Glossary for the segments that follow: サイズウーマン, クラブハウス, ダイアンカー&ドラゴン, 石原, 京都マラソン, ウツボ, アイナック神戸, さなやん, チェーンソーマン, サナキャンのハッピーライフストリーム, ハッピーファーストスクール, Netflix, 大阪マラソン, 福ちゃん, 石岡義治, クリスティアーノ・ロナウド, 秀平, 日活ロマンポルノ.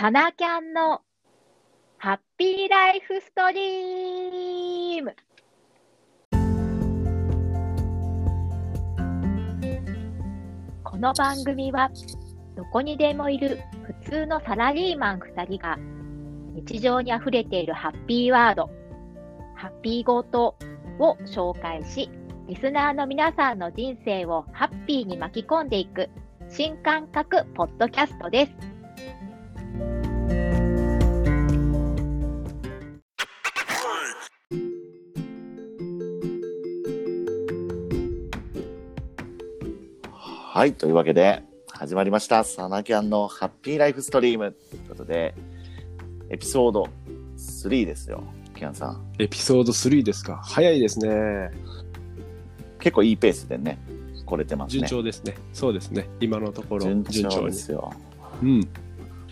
サナキャンのハッピーライフストリーム。この番組はどこにでもいる普通のサラリーマン2人が日常にあふれているハッピーワード、ハッピーごとを紹介し、リスナーの皆さんの人生をハッピーに巻き込んでいく新感覚ポッドキャストです。はい、というわけで始まりましたサナキャンのハッピーライフストリームということで、エピソード3ですよ。キャンさん、エピソード3ですか。早いですね。結構いいペースでね来れてますね。順調ですね。そうですね、今のところ順調ですよ、うん、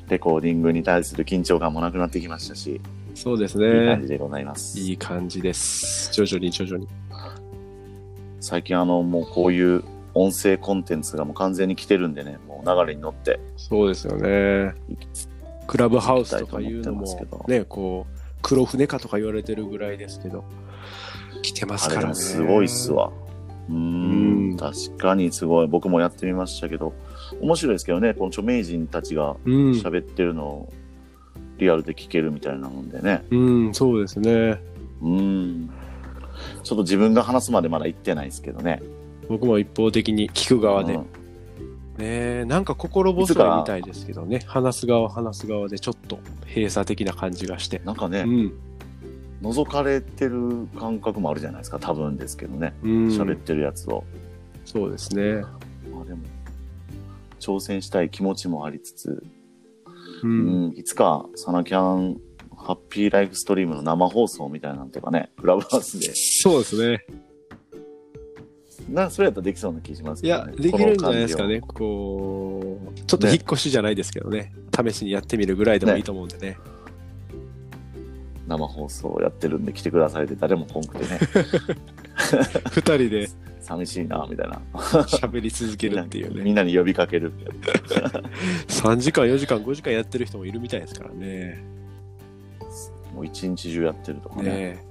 レコーディングに対する緊張感もなくなってきましたし、そうですね、いい感じでございます。いい感じです。徐々に最近もうこういう音声コンテンツがもう完全に来てるんでね、もう流れに乗って。そうですよね。クラブハウスとかいうのもね、こう黒船かとか言われてるぐらいですけど、来てますからね。すごいっすわ。確かにすごい。僕もやってみましたけど面白いですけどね、この著名人たちが喋ってるのをリアルで聞けるみたいなもんでね、そうですね、ちょっと自分が話すまでまだ行ってないですけどね。僕も一方的に聞く側で、なんか心細いみたいですけどね、話す側でちょっと閉鎖的な感じがして、なんかね、覗かれてる感覚もあるじゃないですか、多分ですけどね、喋ってるやつを。そうですね、まあ、でも挑戦したい気持ちもありつつ、いつかサナキャンハッピーライフストリームの生放送みたいなんとかね、クラブハウスで。そうですね、それやったらできそうな気しますけどね。いや、できるんじゃないですかね。こうちょっと引っ越しじゃないですけどね、試しにやってみるぐらいでもいいと思うんでね。生放送やってるんで来てくださいって誰も来んくてね2人で寂しいなみたいな喋り続けるっていうねみんなに呼びかける3時間4時間5時間やってる人もいるみたいですからね。もう一日中やってるとか ね、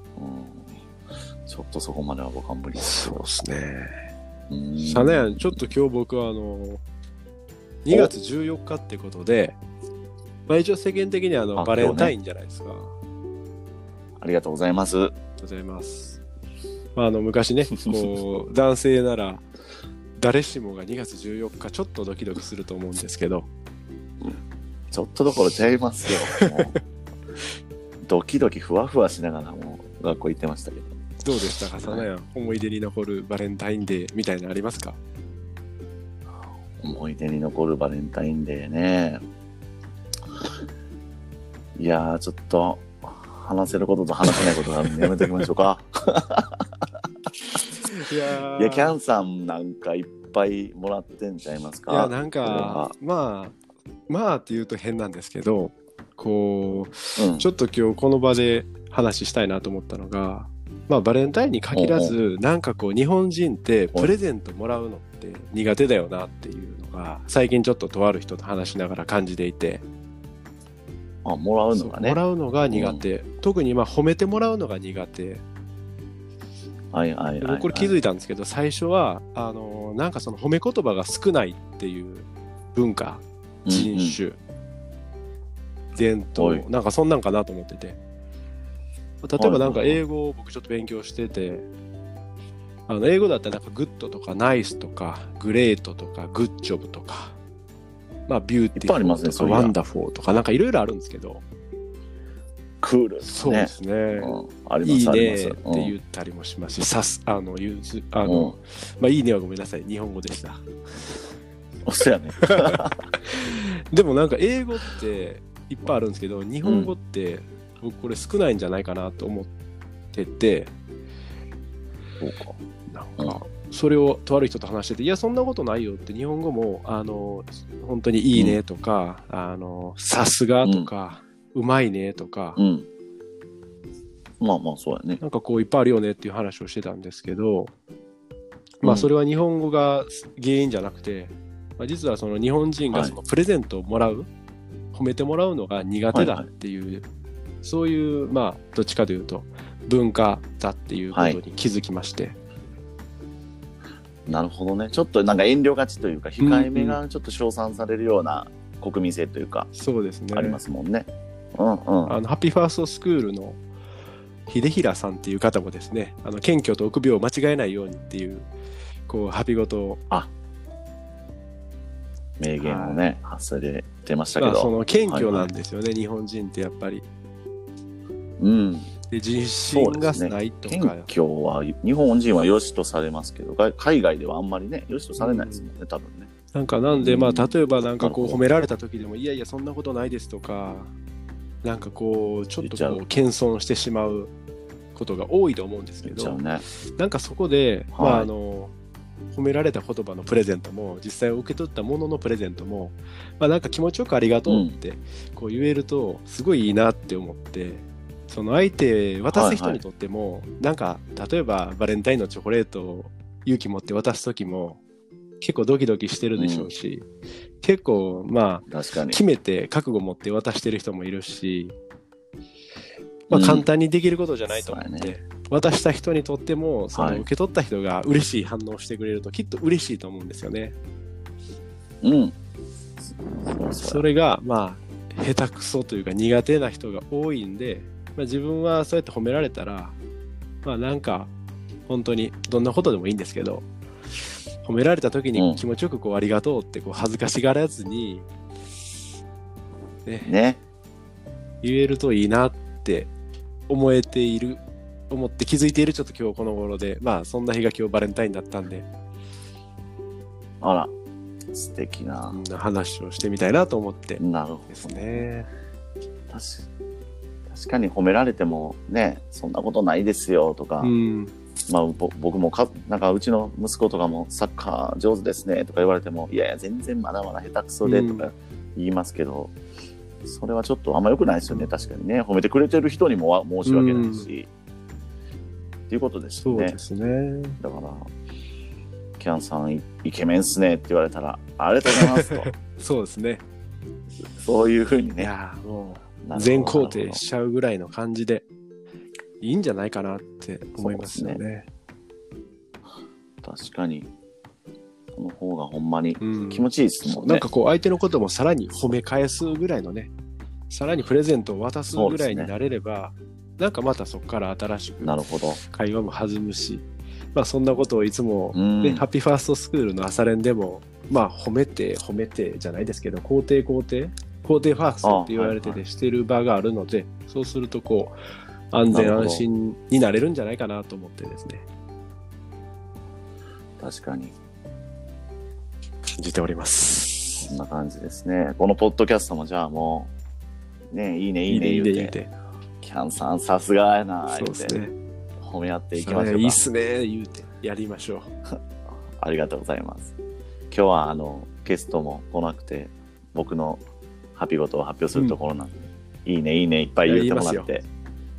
ちょっとそこまでは僕は無理です。そうですね。さなやん、ちょっと今日僕は2月14日ってことで、一応世間的にはバレンタインじゃないですか。ありがとうございます。ありがとうございます。昔ね、こう男性なら誰しもが2月14日ちょっとドキドキすると思うんですけど、ちょっとどころちゃいますよ。もうドキドキふわふわしながらもう学校行ってましたけど。どうでしたか、さなやん。思い出に残るバレンタインデーみたいなのありますか？思い出に残るバレンタインデーね。いやー、ちょっと。話せることと話せないことがあるのでやめておきましょうかいやキャンさんなんかいっぱいもらってんちゃいますか。いや、なんかまあって言うと変なんですけど、こう、ちょっと今日この場で話したいなと思ったのが、バレンタインに限らず、なんかこう日本人ってプレゼントもらうのって苦手だよなっていうのが最近ちょっととある人と話しながら感じていて、もらうのがね、もらうのが苦手、特に褒めてもらうのが苦手。はい、これ気づいたんですけど、最初はなんかその褒め言葉が少ないっていう文化、人種、伝統、なんかそんなんかなと思ってて、例えばなんか英語を僕ちょっと勉強してて、英語だったらなんかグッドとかナイスとかグレートとかグッジョブとか。ビューティフルとかワンダフォーとかなんかいろいろあるんですけど、クール、そうですね、いいねって言ったりもしますし、いいねはごめんなさい、日本語でした。そうやねでもなんか英語っていっぱいあるんですけど、日本語って僕これ少ないんじゃないかなと思ってて、なんかそれをとある人と話してて、いやそんなことないよって、日本語も本当にいいねとか、さすがとか、うまいねとか、そうやね、なんかこういっぱいあるよねっていう話をしてたんですけど、それは日本語が原因じゃなくて、実はその日本人がそのプレゼントをもらう、褒めてもらうのが苦手だっていう、はいはい、そういうまあどっちかというと文化だっていうことに気づきまして、はい、なるほどね。ちょっとなんか遠慮がちというか控えめがちょっと称賛されるような国民性というか、そうですね、ありますもんね、うんうん、ハッピーファーストスクールの秀平さんっていう方もですね、謙虚と臆病を間違えないようにっていうこうハピごとを名言をね発されてましたけど、まあ、その謙虚なんですよね、はいはい、日本人ってやっぱり、うん、で自信がないとか、ね、謙虚は日本人は良しとされますけど海外ではあんまりね良しとされないですもんね、うん、多分ね、なんでまあ例えばなんかこう褒められた時でもいやいやそんなことないですとかなんかこうちょっとこう謙遜してしまうことが多いと思うんですけど、ね、なんかそこで、はい、まあ褒められた言葉のプレゼントも実際受け取ったもののプレゼントも、まあ、なんか気持ちよくありがとうってこう言えるとすごいいいなって思って、うん、その相手渡す人にとっても、はいはい、なんか例えばバレンタインのチョコレートを勇気持って渡す時も結構ドキドキしてるでしょうし、うん、結構まあ決めて覚悟持って渡してる人もいるし、まあ、簡単にできることじゃないと思って、うん、そうやね、渡した人にとってもその受け取った人が嬉しい反応してくれるときっと嬉しいと思うんですよね、はい、うん、それがまあ下手くそというか苦手な人が多いんで、まあ、自分はそうやって褒められたらまあなんか本当にどんなことでもいいんですけど褒められた時に気持ちよくこうありがとうってこう恥ずかしがらずにね言えるといいなって思って気づいているちょっと今日この頃で、まあそんな日が今日バレンタインだったんで、あら素敵な話をしてみたいなと思ってですね。確かに褒められてもねそんなことないですよとか、うん、まあ僕もなんかうちの息子とかもサッカー上手ですねとか言われてもいやいや全然まだまだ下手くそでとか言いますけど、うん、それはちょっとあんま良くないですよね。確かにね褒めてくれてる人にも申し訳ないし。うんっていうことですね。そうですね。だからキャンさんイケメンっすねって言われたらありがとうございますとそうですね。そういう風にね、いやもう全肯定しちゃうぐらいの感じでいいんじゃないかなって思いますよね。確かにその方がほんまに気持ちいいですもんね、うん、なんかこう相手のこともさらに褒め返すぐらいのね、さらにプレゼントを渡すぐらいになれればなんかまたそこから新しく会話も弾むし、まあ、そんなことをいつも、ね、ハッピーファーストスクールの朝練でも、まあ、褒めてじゃないですけど肯定ファーストって言われててしてる場があるので、はいはい、そうするとこう安全安心になれるんじゃないかなと思ってですね、確かに感じております。こんな感じですね。このポッドキャストもじゃあもう、ね、いいねいいね言うてキャンさんさすがやなー言うて、そうですね、褒め合っていきましょうか。いいっすね言うてやりましょうありがとうございます。今日はゲストも来なくて僕のハピごとを発表するところなんで、うん、いいねいいねいっぱい言ってもらって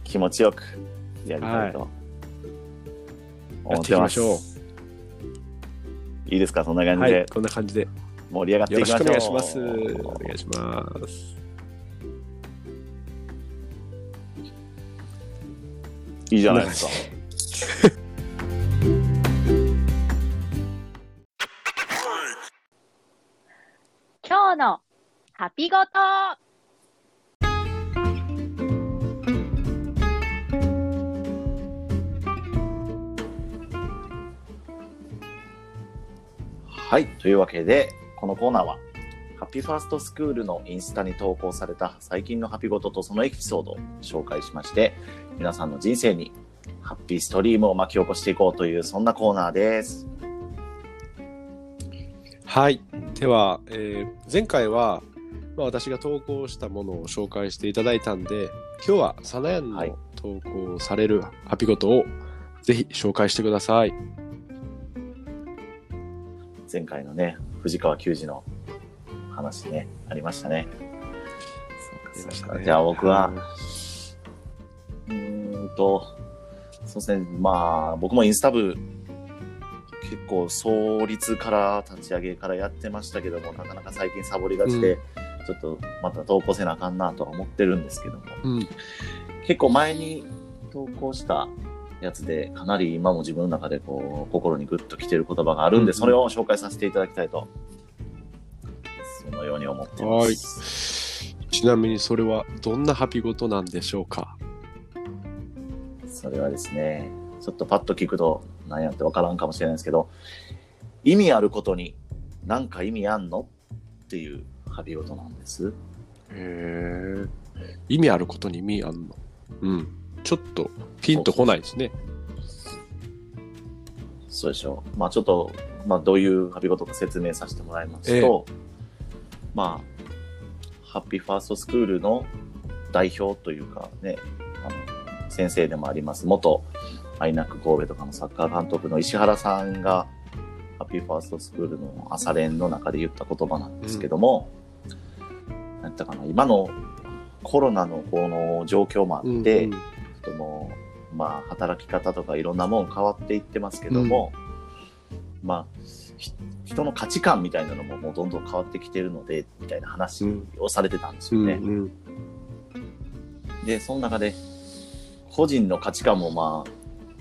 気持ちよくやりたいと思ってます、はい、やっていきましょう。いいですかそんな感じで、はい、こんな感じで盛り上がっていきましょう。よろしくお願いします。お願いします。いいじゃないですか今日のハピごと。はい、というわけでこのコーナーはハッピーファーストスクールのインスタに投稿された最近のハピごととそのエピソードを紹介しまして皆さんの人生にハッピーストリームを巻き起こしていこうというそんなコーナーです。はい、では、前回は、まあ、私が投稿したものを紹介していただいたんで今日はさなやんの投稿されるハピごとをぜひ紹介してください。前回のね藤川球児の話ねありましたね。そうかじゃあ僕は、そうですね、まあ僕もインスタ部結構創立から立ち上げからやってましたけどもなかなか最近サボりがちで、ちょっとまた投稿せなあかんなとは思ってるんですけども、うん、結構前に投稿したやつでかなり今も自分の中でこう心にグッときてる言葉があるんで、うん、それを紹介させていただきたいとそのように思っています。はい、ちなみにそれはどんなハピ事なんでしょうか。それはですね、ちょっとパッと聞くと何やって分からんかもしれないですけど、意味あることに何か意味あんのっていうハピ事なんです。へえ、意味あることに意味あんの、うん、ちょっとピンとこないですね。そうでしょう。まあちょっと、まあ、どういうハピ事か説明させてもらいますと、まあ、ハッピーファーストスクールの代表というかね、あの先生でもあります元アイナック神戸とかのサッカー監督の石原さんがハッピーファーストスクールの朝練の中で言った言葉なんですけども、うん、なんてかな、今のコロナのこの状況もあって、うんうん、そのまあ、働き方とかいろんなもん変わっていってますけども、うん、まあ人の価値観みたいなのももうどんどん変わってきてるのでみたいな話をされてたんですよね。うんうんうん、でその中で個人の価値観もま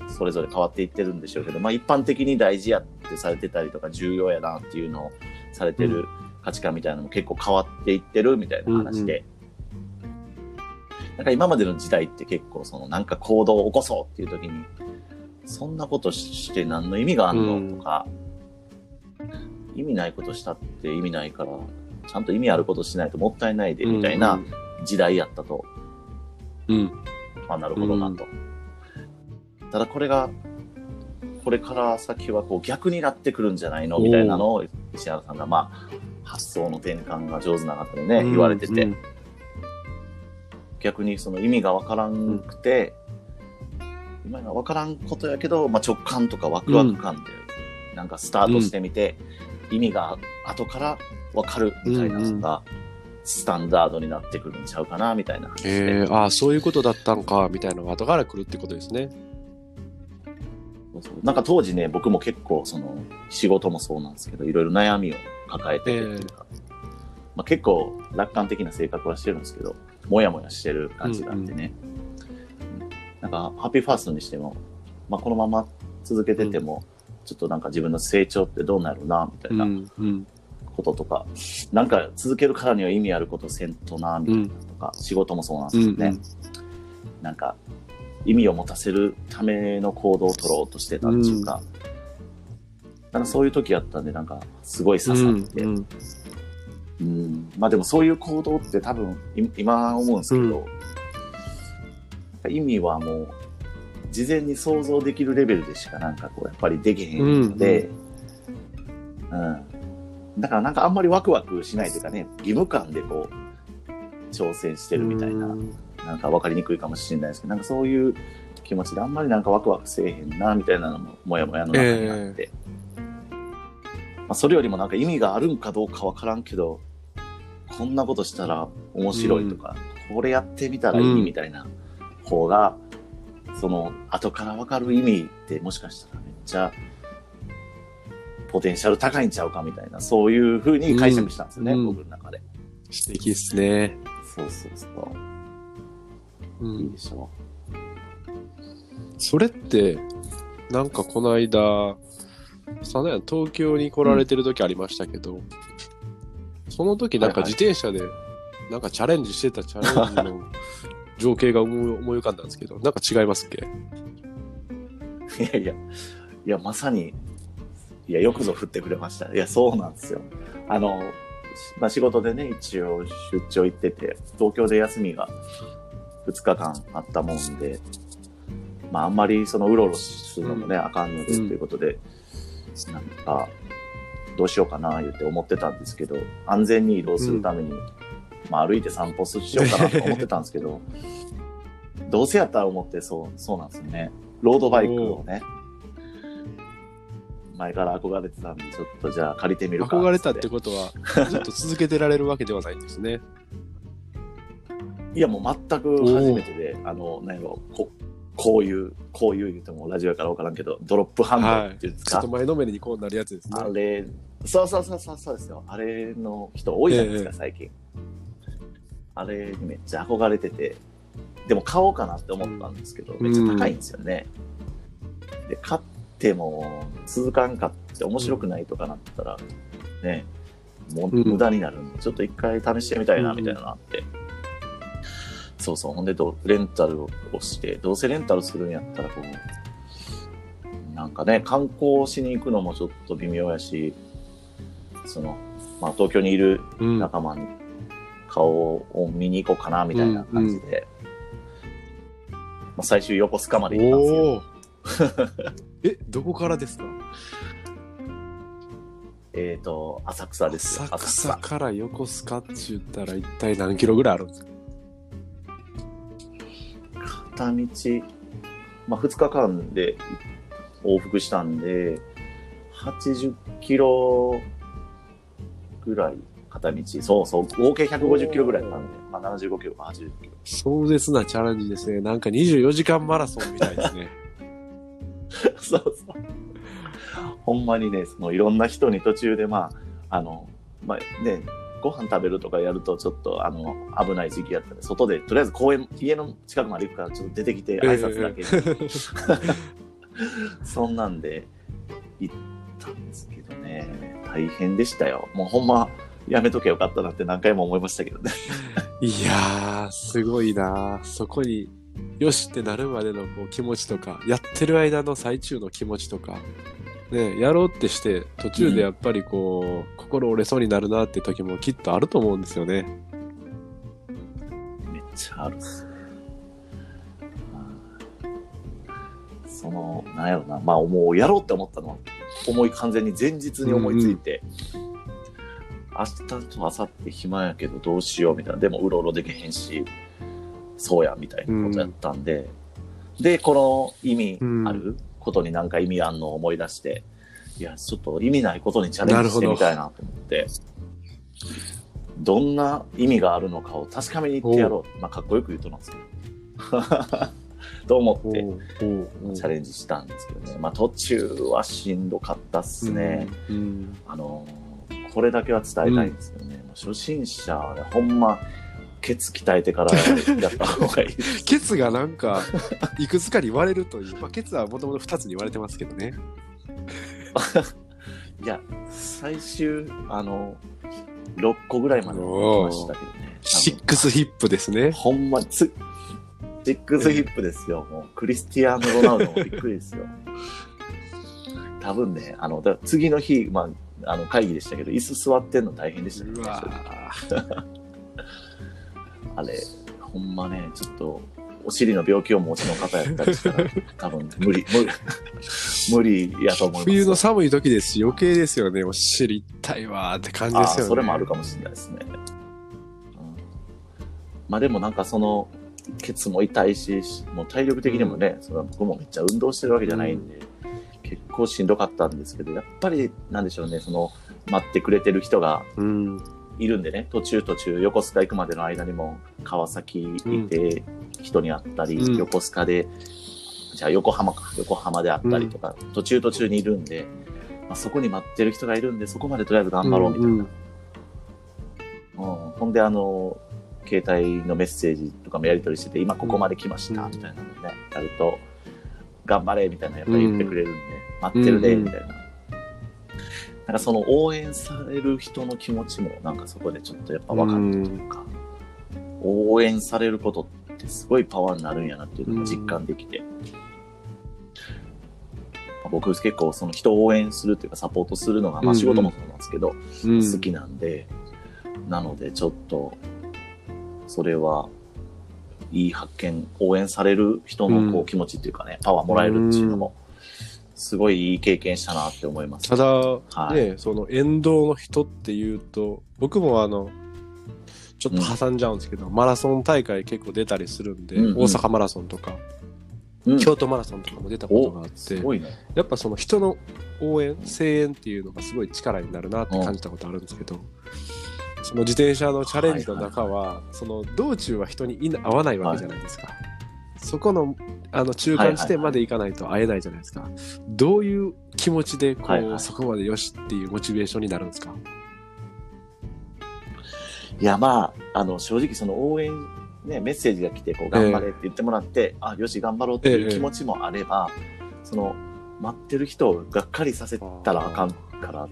あそれぞれ変わっていってるんでしょうけど、まあ、一般的に大事やってされてたりとか重要やなっていうのをされてる価値観みたいなのも結構変わっていってるみたいな話で、うんうん、なんか今までの時代って結構そのなんか行動を起こそうっていう時にそんなことして何の意味があるのとか、うん、意味ないことしたって意味ないからちゃんと意味あることしないともったいないでみたいな時代やったと、うん、あ、なるほどなと、うん、ただこれがこれから先はこう逆になってくるんじゃないのみたいなのを石原さんが、まあ、発想の転換が上手な方でね、うん、言われてて、うん、逆にその意味がわからんくて、うん、今わからんことやけど、まあ、直感とかワクワク感でなんかスタートしてみて、うん、意味が後から分かるみたいなのがスタンダードになってくるんちゃうかなみたいな話で、うんうん、あ、そういうことだったんかみたいなのが後から来るってことですね。そうそう、なんか当時ね、僕も結構その仕事もそうなんですけどいろいろ悩みを抱えてるっていうか、まあ、結構楽観的な性格はしてるんですけどもやもやしてる感じがあってね、うんうん、なんかハッピーファーストにしても、まあ、このまま続けてても、うん、ちょっとなんか自分の成長ってどうなるなみたいなこととか、うんうん、なんか続けるからには意味あることせんとなみたいなとか、うん、仕事もそうなんですよね、うんうん、なんか意味を持たせるための行動を取ろうとしてたっていうか、うん、だからそういう時やったんでなんかすごい刺さって、うんうんうん、まあでもそういう行動って多分今思うんですけど、うん、意味はもう事前に想像できるレベルでしかなんかこうやっぱりできへんので、うんうん、だからなんかあんまりワクワクしないというかね、義務感でこう挑戦してるみたいな、うん、なんか分かりにくいかもしれないですけど、なんかそういう気持ちであんまりなんかワクワクせえへんなみたいなのもモヤモヤの中にあって、まあ、それよりもなんか意味があるんかどうか分からんけどこんなことしたら面白いとか、うん、これやってみたらいいみたいな方が、うん、その後から分かる意味ってもしかしたらめっちゃポテンシャル高いんちゃうかみたいな、そういう風に解釈したんですよね、うん、僕の中で。素敵ですね。そうそうそう、うん、いいでしょう。それってなんかこの間さなや東京に来られてる時ありましたけど、うん、その時なんか自転車でなんかチャレンジしてたチャレンジの情景が思い浮かんだんですけど、なんか違いますっけ？いやまさに、いやよくぞ振ってくれました。いやそうなんですよ。まあ、仕事でね一応出張行ってて東京で休みが2日間あったもんで、まああんまりそのうろうろするのもね、うん、あかんのでということで、うん、なんかどうしようかな言って思ってたんですけど、安全に移動するために、うん、まあ、歩いて散歩しようかなと思ってたんですけどどうせやったら思ってそうなんですよね。ロードバイクをね前から憧れてたんで、ちょっとじゃあ借りてみるか。憧れたってことはずっと続けてられるわけではないんですね。いやもう全く初めてで、なんやろ、こういう言うてもラジオやから分からんけど、ドロップハンドルっていうんですか、はい、ちょっと前のめりにこうなるやつですね。あれそうですよ。あれの人多いじゃないですか、最近。あれにめっちゃ憧れてて、でも買おうかなって思ったんですけど、めっちゃ高いんですよね。うん、で買っても続かんかって面白くないとかなったらね、もう無駄になるんで、ちょっと一回試してみたいなみたいなのあって、そうそう、ほんでレンタルをして、どうせレンタルするんやったらこうなんかね、観光しに行くのもちょっと微妙やし、そのまあ東京にいる仲間に顔を見に行こうかなみたいな感じで、まあ、最終横須賀まで行ったんですよ。え、どこからですか？浅草です。浅草から横須賀って言ったら一体何キロぐらいあるんですか？片道、まあ、2日間で往復したんで、80キロぐらい片道、そうそう、合計150キロぐらいだったんで、まあ、75キロ、80キロ。壮絶なチャレンジですね。なんか24時間マラソンみたいですね。そうそう。ほんまにね、そのいろんな人に途中で、まあまあね、ご飯食べるとかやるとちょっと危ない時期やったら、外でとりあえず公園、家の近くまで行くからちょっと出てきて挨拶だけ、そんなんで行ったんですけどね、大変でしたよ。もうほんまやめとけよかったなって何回も思いましたけどね。いやー、すごいな、そこによしってなるまでのこう気持ちとか、やってる間の最中の気持ちとかね、やろうってして途中でやっぱりこう、心折れそうになるなって時もきっとあると思うんですよね。めっちゃあるっすね。そのなんやろな、まあもうやろうって思ったのは完全に前日に思いついて、明日と明後日暇やけどどうしようみたいな、でもうろうろできへんし、そうやみたいなことやったんで、でこの意味ある、ことに何か意味あんのを思い出して、いやちょっと意味ないことにチャレンジしてみたいなと思って、 どんな意味があるのかを確かめに行ってやろう、まあ、かっこよく言うとなんですけどと思ってチャレンジしたんですけどね、まあ、途中はしんどかったっすね、これだけは伝えたいんですけどね、もう初心者は、ね、ほんまケツ鍛えてからやった方がいいです。ケツがなんかいくつかに割れるという、まあ、ケツはもともと2つに割れてますけどね。いや最終6個ぐらいまで行きましたけどね。シックスヒップですね。ほんまシックスヒップですよ。もうクリスティアーノ・ロナウドもびっくりですよ。多分ねだ次の日、まあ、会議でしたけど椅子座ってんの大変でしたね。うわあれほんまね、ちょっとお尻の病気を持ちの方やったりしたら多分無理やと思います。冬の寒い時ですし余計ですよね。お尻痛いわーって感じですよね。あ、それもあるかもしれないですね、まあでもなんかそのケツも痛いし、もう体力的にもね、それは僕もめっちゃ運動してるわけじゃないんで、結構しんどかったんですけど、やっぱりなんでしょうね、その待ってくれてる人が、いるんでね、途中横須賀行くまでの間にも川崎いて人に会ったり、横須賀でじゃあ横浜で会ったりとか、途中にいるんで、まあ、そこに待ってる人がいるんで、そこまでとりあえず頑張ろうみたいな、ほんで携帯のメッセージとかもやり取りしてて、今ここまで来ましたみたいなのね、やると頑張れみたいなやっぱり言ってくれるんで、待ってるでみたいな、なんかその応援される人の気持ちもなんかそこでちょっとやっぱ分かるというか、応援されることってすごいパワーになるんやなっていうのが実感できて、僕結構その人を応援するというかサポートするのが、まあ仕事もそうなんですけど好きなんで、なのでちょっとそれはいい発見、応援される人のこう気持ちっていうかね、パワーもらえるっていうのもすごいいい経験したなって思います。ただ、ね、その沿道の人っていうと、僕もちょっと挟んじゃうんですけど、マラソン大会結構出たりするんで、大阪マラソンとか、京都マラソンとかも出たことがあって、すごいね、やっぱその人の応援、声援っていうのがすごい力になるなって感じたことあるんですけど、その自転車のチャレンジの中は、その道中は人に会わないわけじゃないですか。そこの中間地点まで行かないと会えないじゃないですか、どういう気持ちでそこまでよしっていうモチベーションになるんですか？いや、まあ、正直その応援、ね、メッセージが来てこう頑張れって言ってもらって、あ、よし頑張ろうっていう気持ちもあれば、その待ってる人をがっかりさせたらあかんから、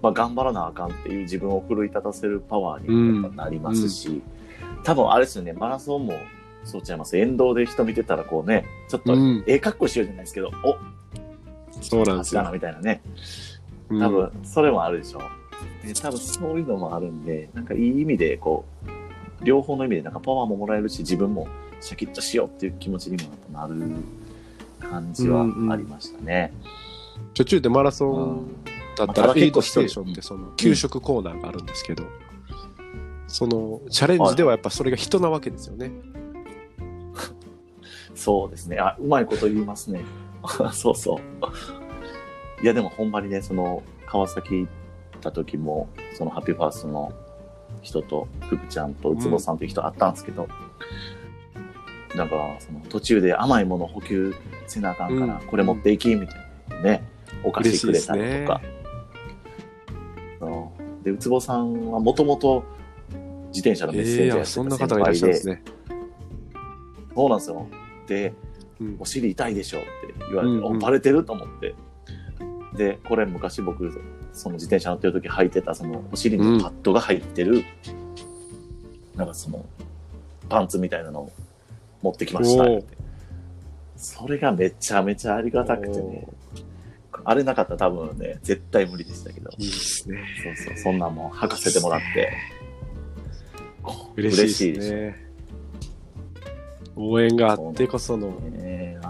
まあ、頑張らなあかんっていう自分を奮い立たせるパワーにやっぱなりますし、多分あれですよね、マラソンもそうちゃいます。沿道で人見てたらこうね、ちょっと格好しようじゃないですけど、お、そうなんですよみたいなね、多分それもあるでしょう、多分そういうのもあるんで、なんかいい意味でこう両方の意味でなんかパワーももらえるし、自分もシャキッとしようっていう気持ちにもなる感じはありましたね。途中でマラソンだったらフィードステーションってその給食コーナーがあるんですけど、そのチャレンジではやっぱそれが人なわけですよね。そうですね。あ、うまいこと言いますね。そうそう。いやでもほんまにね、その川崎行った時もそのハッピーファーストの人と福ちゃんとウツボさんという人あったんですけど、なんかその途中で甘いもの補給せなあかんから、これ持っていきみたいなね、お菓子くれたりとか。でウツボさんはもともと自転車のメッセージをやってた先輩で、そんな方がいらっしゃるんですね。そうなんですよ。で、お尻痛いでしょって言われて、バレてると思って。で、これ昔僕、その自転車乗ってる時履いてた、そのお尻にパッドが入ってる、なんかその、パンツみたいなのを持ってきましたって。それがめちゃめちゃありがたくてね。あれなかったら多分ね、絶対無理でしたけど。いいですね。そうそう、そんなもん履かせてもらって。嬉しいですね。応援があってこその、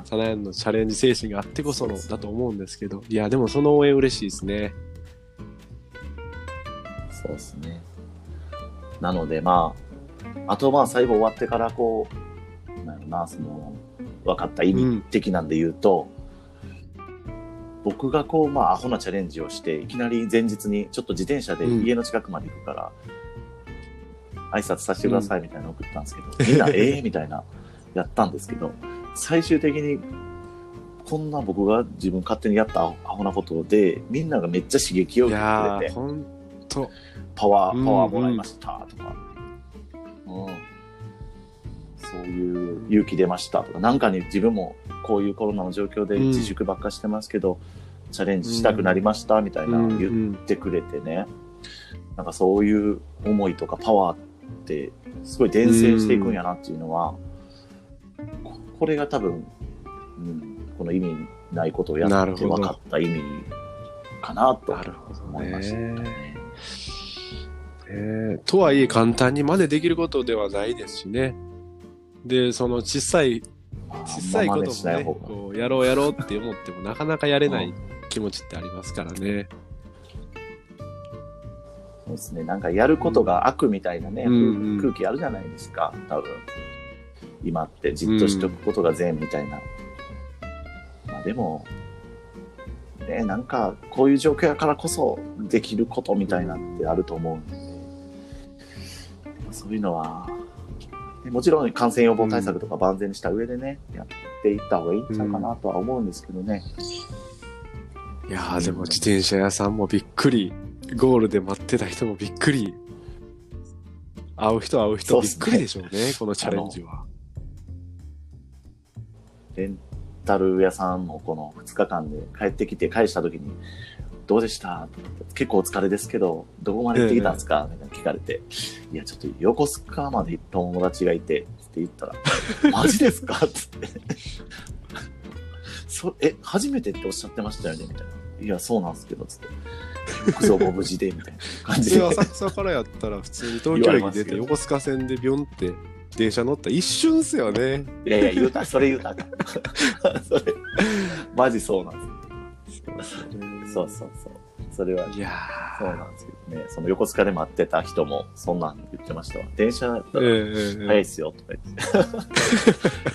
サナヤンのチャレンジ精神があってこそのだと思うんですけど、いやでもその応援嬉しいですね。そうですね。なのでまあ、あとまあ最後終わってからこう、なんやろな、その分かった意味的なんで言うと、僕がこうまあアホなチャレンジをしていきなり前日にちょっと自転車で家の近くまで行くから、挨拶させてくださいみたいなの送ったんですけど、みんなみたいな。やったんですけど、最終的にこんな僕が自分勝手にやったアホなことでみんながめっちゃ刺激を受けてくれて、本当パワーもらいましたとか、そういう勇気出ましたとか、なんかに自分もこういうコロナの状況で自粛ばっかしてますけど、チャレンジしたくなりましたみたいな言ってくれてね、なんかそういう思いとかパワーってすごい伝染していくんやなっていうのは、これが多分、この意味ないことをやって分かった意味かなと思いましたね。とはいえ簡単に真似できることではないですしね。で、その小さいこともね、こうやろうって思ってもなかなかやれない気持ちってありますからね。そうですね。なんかやることが悪みたいなね、空気あるじゃないですか、多分。今ってじっとしとくことが善みたいな、まあ、でも、ね、なんかこういう状況やからこそできることみたいなってあると思うんで、そういうのはもちろん感染予防対策とか万全にした上でね、やっていった方がいいんちゃうかなとは思うんですけどね、いやーでも自転車屋さんもびっくり、ゴールで待ってた人もびっくり、会う人びっくりでしょうね、このチャレンジは。レンタル屋さんもこの2日間で帰ってきて返したときに、どうでした?結構お疲れですけど、どこまで行ってきたんですか?みたいな聞かれて、いや、ちょっと横須賀まで友達がいて、って言ったら、マジですか?って初めてっておっしゃってましたよねみたいな。いや、そうなんですけど、つって。くそご無事で、みたいな感じで。浅草からやったら、普通に東京駅出て、横須賀線でビョンって。電車乗った一瞬ですよね。いやいや言うたそれマジそうなんです。そうそれは、ね、いやそうなんですけどね、その横須賀で待ってた人もそんなん言ってましたわ。電車だったら早いっすよとか言って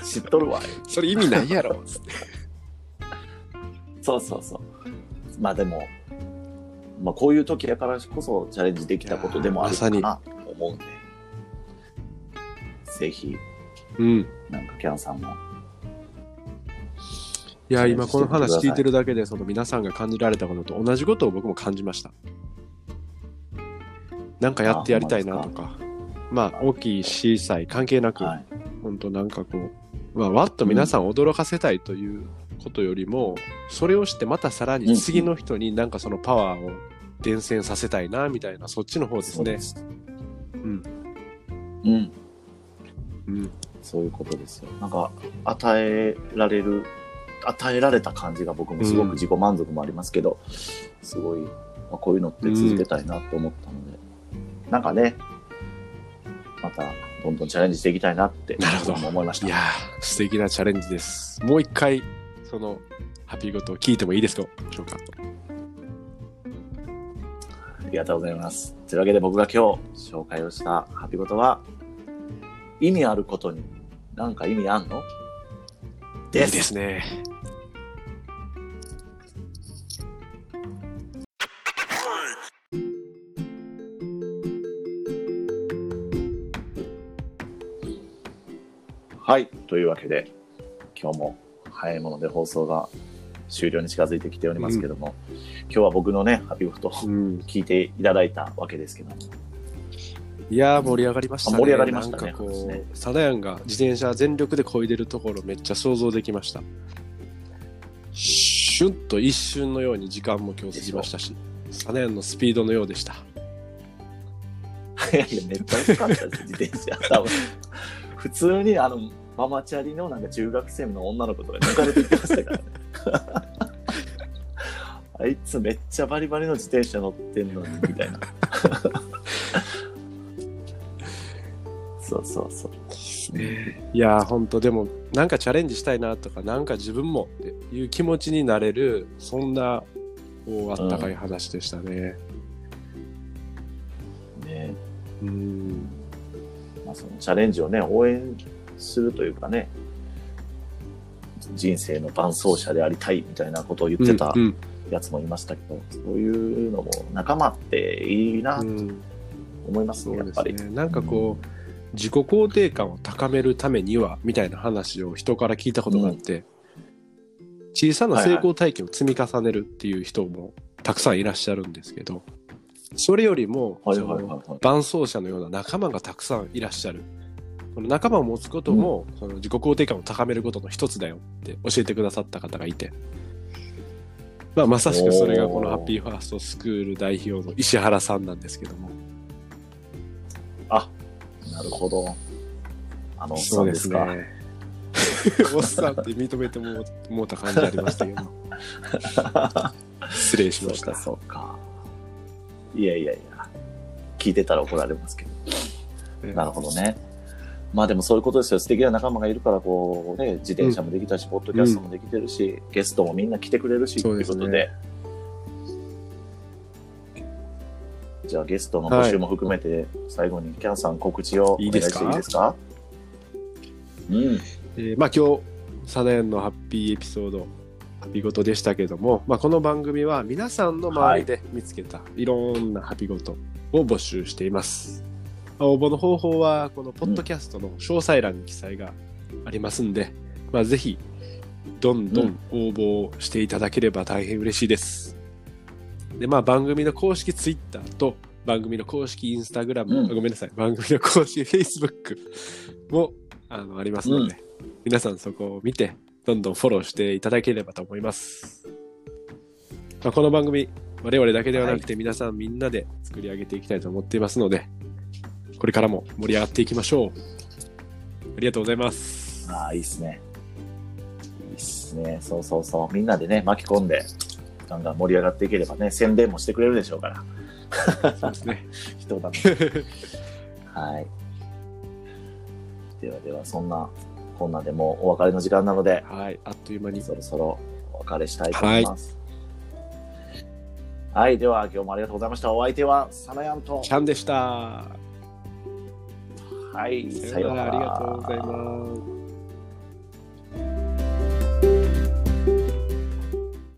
知っとるわそれ意味ないやろっつってそうまあでも、まあ、こういう時やからこそチャレンジできたことでもあるかなと思うんで、ぜひ、なんかキャンさんも、いや今この話聞いてるだけで、その皆さんが感じられたことと同じことを僕も感じました。なんかやってやりたいなとか、まあ大きい小さい関係なく、はい、本当なんかこう、まあ、わっと皆さん驚かせたいということよりも、それをしてまたさらに次の人になんかそのパワーを伝染させたいなみたいな、そっちの方ですね。そうです。うん。うん。うん。そういうことですよ。なんか与えられた感じが僕もすごく自己満足もありますけど、うん、すごい、まあ、こういうのって続けたいなと思ったので、うん、なんかね、またどんどんチャレンジしていきたいなって思いました。いやー、素敵なチャレンジです。もう一回そのハピーゴトを聞いてもいいですか？ありがとうございます。というわけで僕が今日紹介をしたハピーゴトは、意味あることに何か意味あんの？です。いいですね。はい、というわけで今日も早いもので放送が終了に近づいてきておりますけども、うん、今日は僕のねハピゴトを聞いていただいたわけですけども、いやー盛り上がりましたね。盛り上がりましたね。なんかこう、ね、サダヤンが自転車全力で漕いでるところめっちゃ想像できました。シュッと一瞬のように時間も今日過ぎましたし、サダヤンのスピードのようでした。いやいやめっちゃ良かったです自転車。多分普通にあのママチャリのなんか中学生の女の子とか抜かれていってましたからね。あいつめっちゃバリバリの自転車乗ってんのにみたいな。そうそうそう。いやー本当でもなんかチャレンジしたいなとかなんか自分もっていう気持ちになれる、そんなこうあったかい話でしたね。うん、ね。うん。そのチャレンジをね応援するというかね、人生の伴走者でありたいみたいなことを言ってたやつもいましたけど、うんうん、そういうのも仲間っていいなと思いますね、うん、やっぱり、ね、なんかこう、うん、自己肯定感を高めるためにはみたいな話を人から聞いたことがあって、うん、小さな成功体験を積み重ねるっていう人もたくさんいらっしゃるんですけど、それよりも、伴走者のような仲間がたくさんいらっしゃる。この仲間を持つことも、うん、その自己肯定感を高めることの一つだよって教えてくださった方がいて、まあ、まさしくそれがこのハッピーファーストスクール代表の石原さんなんですけども。あ、なるほど。あのおっさんですか。そうですね。おっさんって認めてもうた感じありましたけど。失礼しました。そうか。いやいやいや、聞いてたら怒られますけど、なるほどね。まあでもそういうことですよ。素敵な仲間がいるからこう、ね、自転車もできたし、うん、ポッドキャストもできてるし、うん、ゲストもみんな来てくれるしと、いうことで、じゃあゲストの募集も含めて、はい、最後にキャンさん告知をお願いしていいですか？うん。まあ今日サダヤンのハッピーエピソード。ハピゴトでしたけども、まあ、この番組は皆さんの周りで見つけたいろんなハピゴトを募集しています、はい、応募の方法はこのポッドキャストの詳細欄に記載がありますんで、まあ、ぜひどんどん応募していただければ大変嬉しいです、うん、で、まあ、番組の公式ツイッターと番組の公式インスタグラム、うん、ごめんなさい、番組の公式フェイスブックもありますので、うん、皆さんそこを見てどんどんフォローしていただければと思います。まあ、この番組、我々だけではなくて皆さんみんなで作り上げていきたいと思っていますので、これからも盛り上がっていきましょう。ありがとうございます。ああ、いいっすね。いいっすね。そうそうそう。みんなでね、巻き込んで、ガンガン盛り上がっていければね、宣伝もしてくれるでしょうから。そうですね。人だね。はい。ではでは、そんな。こんなでもうお別れの時間なので、はい、あっという間にそろそろお別れしたいと思います。はい、はい、では今日もありがとうございました。お相手はサダヤンとキャンでした。はい、さようなら。ありがとうございます。